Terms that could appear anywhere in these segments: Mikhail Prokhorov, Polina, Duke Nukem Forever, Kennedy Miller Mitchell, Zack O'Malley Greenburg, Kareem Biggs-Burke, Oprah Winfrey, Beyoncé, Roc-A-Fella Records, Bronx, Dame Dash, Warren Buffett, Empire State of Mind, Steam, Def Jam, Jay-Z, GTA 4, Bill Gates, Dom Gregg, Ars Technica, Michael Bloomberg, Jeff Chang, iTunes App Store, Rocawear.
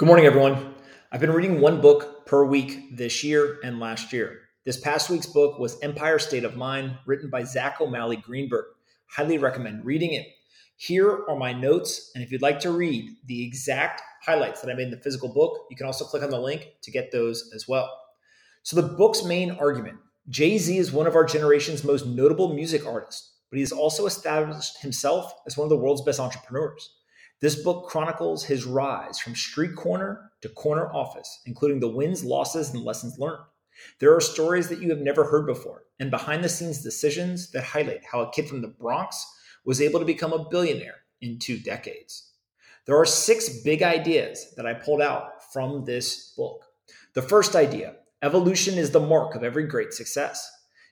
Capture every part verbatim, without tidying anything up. Good morning, everyone. I've been reading one book per week this year and last year. This past week's book was Empire State of Mind, written by Zack O'Malley Greenburg. Highly recommend reading it. Here are my notes, and if you'd like to read the exact highlights that I made in the physical book, you can also click on the link to get those as well. So the book's main argument, Jay-Z is one of our generation's most notable music artists, but he has also established himself as one of the world's best entrepreneurs. This book chronicles his rise from street corner to corner office, including the wins, losses, and lessons learned. There are stories that you have never heard before and behind-the-scenes decisions that highlight how a kid from the Bronx was able to become a billionaire in two decades. There are six big ideas that I pulled out from this book. The first idea, evolution is the mark of every great success.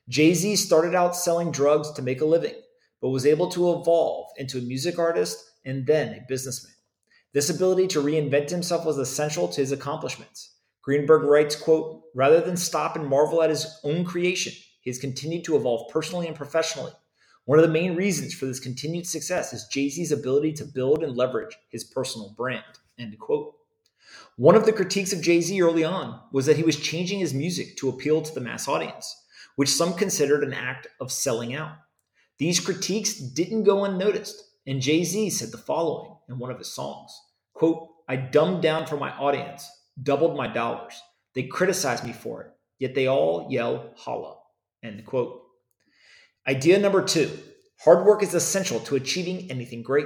Jay-Z started out selling drugs to make a living, but was able to evolve into a music artist and then a businessman. This ability to reinvent himself was essential to his accomplishments. Greenberg writes, quote, rather than stop and marvel at his own creation, he has continued to evolve personally and professionally. One of the main reasons for this continued success is Jay-Z's ability to build and leverage his personal brand, end quote. One of the critiques of Jay-Z early on was that he was changing his music to appeal to the mass audience, which some considered an act of selling out. These critiques didn't go unnoticed. And Jay-Z said the following in one of his songs, quote, I dumbed down for my audience, doubled my dollars. They criticized me for it, yet they all yell holla, end quote. Idea number two, hard work is essential to achieving anything great.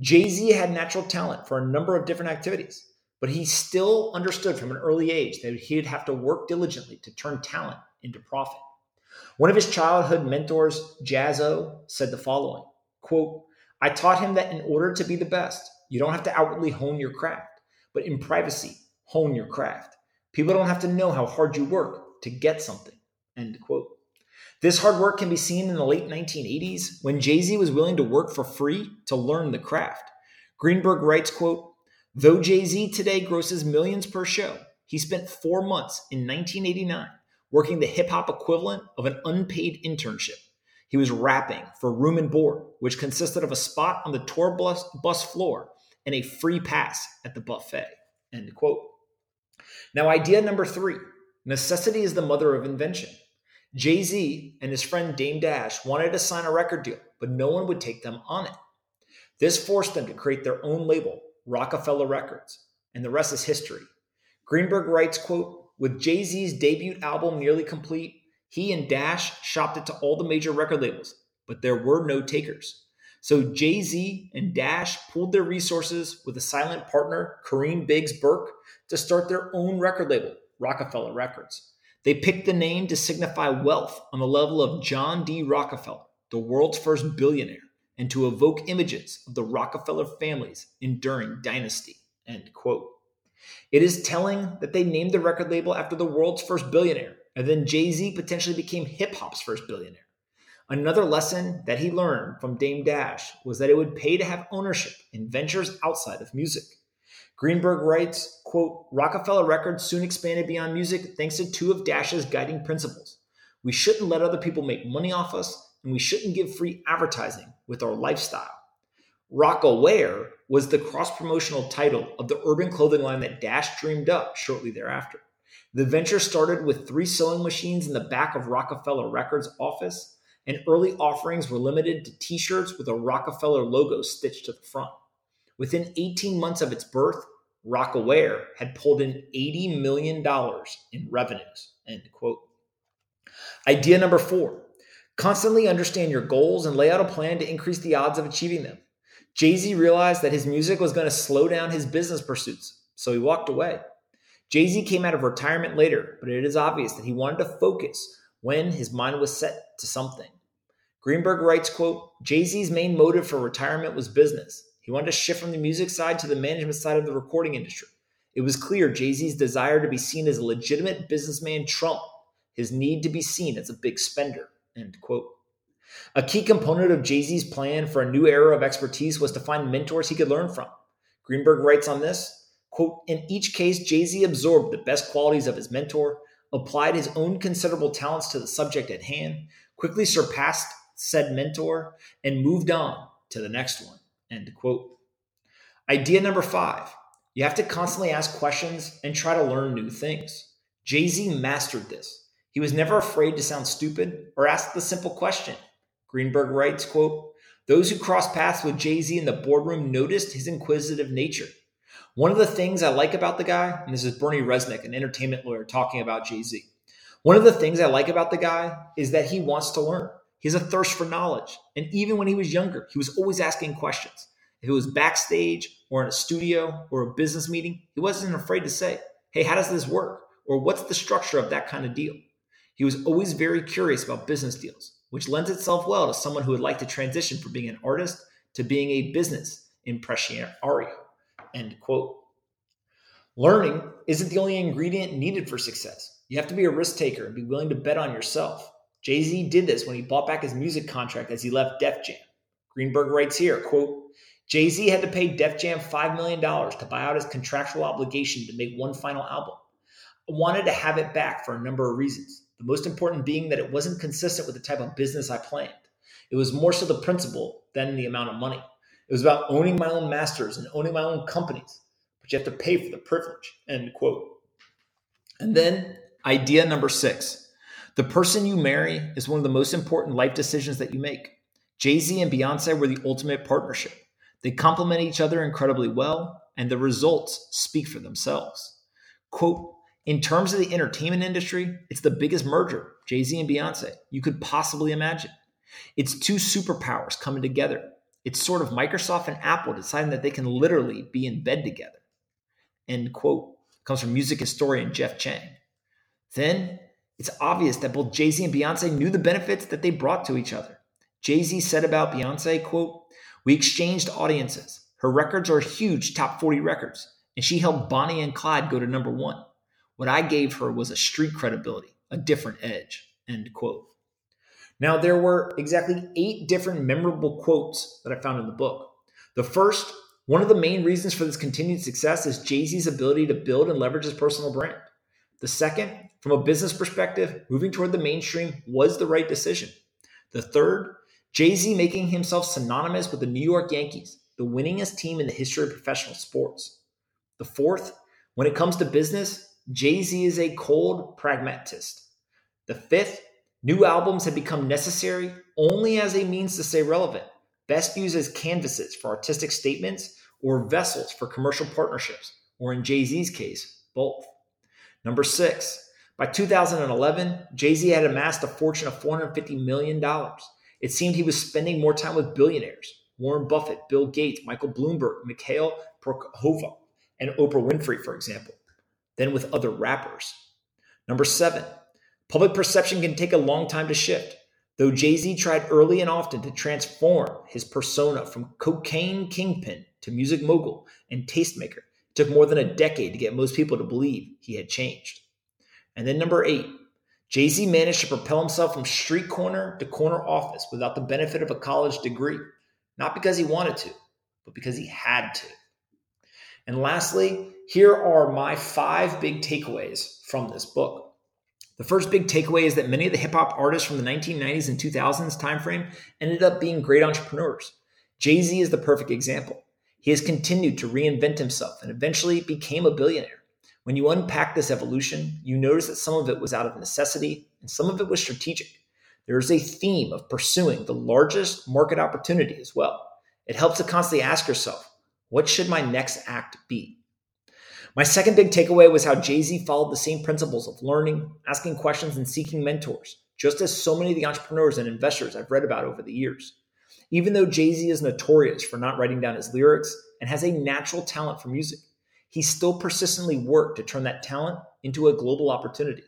Jay-Z had natural talent for a number of different activities, but he still understood from an early age that he'd have to work diligently to turn talent into profit. One of his childhood mentors, Jaz-O, said the following, quote, I taught him that in order to be the best, you don't have to outwardly hone your craft, but in privacy, hone your craft. People don't have to know how hard you work to get something, end quote. This hard work can be seen in the late nineteen eighties when Jay-Z was willing to work for free to learn the craft. Greenberg writes, quote, though Jay-Z today grosses millions per show, he spent four months in nineteen eighty-nine working the hip-hop equivalent of an unpaid internship. He was rapping for room and board, which consisted of a spot on the tour bus, bus floor and a free pass at the buffet, end quote. Now, idea number three, necessity is the mother of invention. Jay-Z and his friend Dame Dash wanted to sign a record deal, but no one would take them on it. This forced them to create their own label, Roc-A-Fella Records, and the rest is history. Greenberg writes, quote, with Jay-Z's debut album nearly complete, he and Dash shopped it to all the major record labels, but there were no takers. So Jay-Z and Dash pooled their resources with a silent partner, Kareem Biggs-Burke, to start their own record label, Roc-A-Fella Records. They picked the name to signify wealth on the level of John D. Rockefeller, the world's first billionaire, and to evoke images of the Rockefeller family's enduring dynasty, end quote. It is telling that they named the record label after the world's first billionaire, and then Jay-Z potentially became hip-hop's first billionaire. Another lesson that he learned from Dame Dash was that it would pay to have ownership in ventures outside of music. Greenberg writes, quote, Roc-A-Fella Records soon expanded beyond music thanks to two of Dash's guiding principles. We shouldn't let other people make money off us, and we shouldn't give free advertising with our lifestyle. Rocawear was the cross-promotional title of the urban clothing line that Dash dreamed up shortly thereafter. The venture started with three sewing machines in the back of Roc-A-Fella Records' office, and early offerings were limited to t-shirts with a Roc-A-Fella logo stitched to the front. Within eighteen months of its birth, Rocawear had pulled in eighty million dollars in revenues, end quote. Idea number four, constantly understand your goals and lay out a plan to increase the odds of achieving them. Jay-Z realized that his music was going to slow down his business pursuits, so he walked away. Jay-Z came out of retirement later, but it is obvious that he wanted to focus when his mind was set to something. Greenberg writes, quote, Jay-Z's main motive for retirement was business. He wanted to shift from the music side to the management side of the recording industry. It was clear Jay-Z's desire to be seen as a legitimate businessman trumped his need to be seen as a big spender, end quote. A key component of Jay-Z's plan for a new era of expertise was to find mentors he could learn from. Greenberg writes on this, quote, in each case, Jay-Z absorbed the best qualities of his mentor, applied his own considerable talents to the subject at hand, quickly surpassed said mentor, and moved on to the next one, end quote. Idea number five, You have to constantly ask questions and try to learn new things. Jay-Z mastered this. He was never afraid to sound stupid or ask the simple question. Greenberg writes, quote, "Those who crossed paths with Jay-Z in the boardroom noticed his inquisitive nature. One of the things I like about the guy," and this is Bernie Resnick, an entertainment lawyer, talking about Jay-Z. "One of the things I like about the guy is that he wants to learn. He has a thirst for knowledge. And even when he was younger, he was always asking questions. If it was backstage or in a studio or a business meeting, he wasn't afraid to say, hey, how does this work? Or what's the structure of that kind of deal? He was always very curious about business deals, which lends itself well to someone who would like to transition from being an artist to being a business impresario," end quote. Learning isn't the only ingredient needed for success. You have to be a risk taker and be willing to bet on yourself. Jay-Z did this when he bought back his music contract as he left Def Jam. Greenberg writes here, quote, "Jay-Z had to pay Def Jam five million dollars to buy out his contractual obligation to make one final album. I wanted to have it back for a number of reasons, the most important being that it wasn't consistent with the type of business I planned. It was more so the principle than the amount of money. It was about owning my own masters and owning my own companies, but you have to pay for the privilege," end quote. And then idea number six, the person you marry is one of the most important life decisions that you make. Jay-Z and Beyonce were the ultimate partnership. They complement each other incredibly well, and the results speak for themselves. Quote, "In terms of the entertainment industry, it's the biggest merger, Jay-Z and Beyonce, you could possibly imagine. It's two superpowers coming together. It's sort of Microsoft and Apple deciding that they can literally be in bed together," end quote. It comes from music historian Jeff Chang. Then it's obvious that both Jay-Z and Beyonce knew the benefits that they brought to each other. Jay-Z said about Beyonce, quote, "We exchanged audiences. Her records are huge top forty records, and she helped Bonnie and Clyde go to number one. What I gave her was a street credibility, a different edge," end quote. Now, there were exactly eight different memorable quotes that I found in the book. The first, one of the main reasons for this continued success is Jay-Z's ability to build and leverage his personal brand. The second, from a business perspective, moving toward the mainstream was the right decision. The third, Jay-Z making himself synonymous with the New York Yankees, the winningest team in the history of professional sports. The fourth, when it comes to business, Jay-Z is a cold pragmatist. The fifth, new albums had become necessary only as a means to stay relevant, best used as canvases for artistic statements or vessels for commercial partnerships, or in Jay-Z's case, both. Number six, by two thousand eleven, Jay-Z had amassed a fortune of four hundred fifty million dollars. It seemed he was spending more time with billionaires, Warren Buffett, Bill Gates, Michael Bloomberg, Mikhail Prokhorov, and Oprah Winfrey, for example, than with other rappers. Number seven, public perception can take a long time to shift, though Jay-Z tried early and often to transform his persona from cocaine kingpin to music mogul and tastemaker. It took more than a decade to get most people to believe he had changed. And then number eight, Jay-Z managed to propel himself from street corner to corner office without the benefit of a college degree, not because he wanted to, but because he had to. And lastly, here are my five big takeaways from this book. The first big takeaway is that many of the hip-hop artists from the nineteen nineties and two thousands timeframe ended up being great entrepreneurs. Jay-Z is the perfect example. He has continued to reinvent himself and eventually became a billionaire. When you unpack this evolution, you notice that some of it was out of necessity and some of it was strategic. There is a theme of pursuing the largest market opportunity as well. It helps to constantly ask yourself, what should my next act be? My second big takeaway was how Jay-Z followed the same principles of learning, asking questions, and seeking mentors, just as so many of the entrepreneurs and investors I've read about over the years. Even though Jay-Z is notorious for not writing down his lyrics and has a natural talent for music, he still persistently worked to turn that talent into a global opportunity.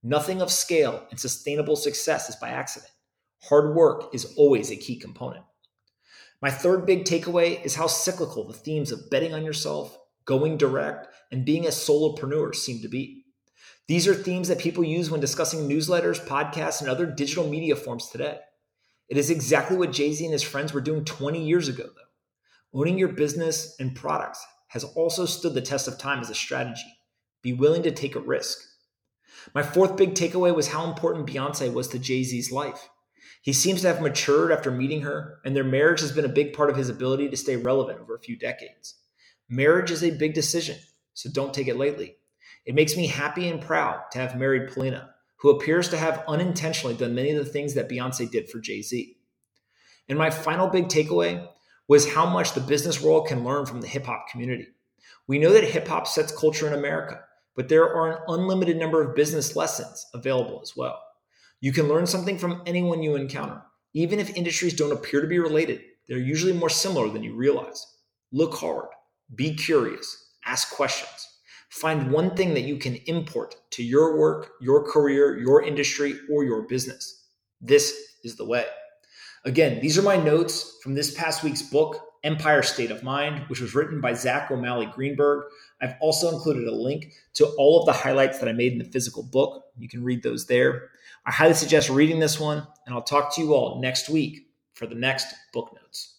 Nothing of scale and sustainable success is by accident. Hard work is always a key component. My third big takeaway is how cyclical the themes of betting on yourself, going direct, and being a solopreneur seem to be. These are themes that people use when discussing newsletters, podcasts, and other digital media forms today. It is exactly what Jay-Z and his friends were doing twenty years ago, though. Owning your business and products has also stood the test of time as a strategy. Be willing to take a risk. My fourth big takeaway was how important Beyonce was to Jay-Z's life. He seems to have matured after meeting her, and their marriage has been a big part of his ability to stay relevant over a few decades. Marriage is a big decision, so don't take it lightly. It makes me happy and proud to have married Polina, who appears to have unintentionally done many of the things that Beyoncé did for Jay-Z. And my final big takeaway was how much the business world can learn from the hip-hop community. We know that hip-hop sets culture in America, but there are an unlimited number of business lessons available as well. You can learn something from anyone you encounter. Even if industries don't appear to be related, they're usually more similar than you realize. Look hard, be curious, ask questions. Find one thing that you can import to your work, your career, your industry, or your business. This is the way. Again, these are my notes from this past week's book, Empire State of Mind, which was written by Zack O'Malley Greenburg. I've also included a link to all of the highlights that I made in the physical book. You can read those there. I highly suggest reading this one, and I'll talk to you all next week for the next book notes.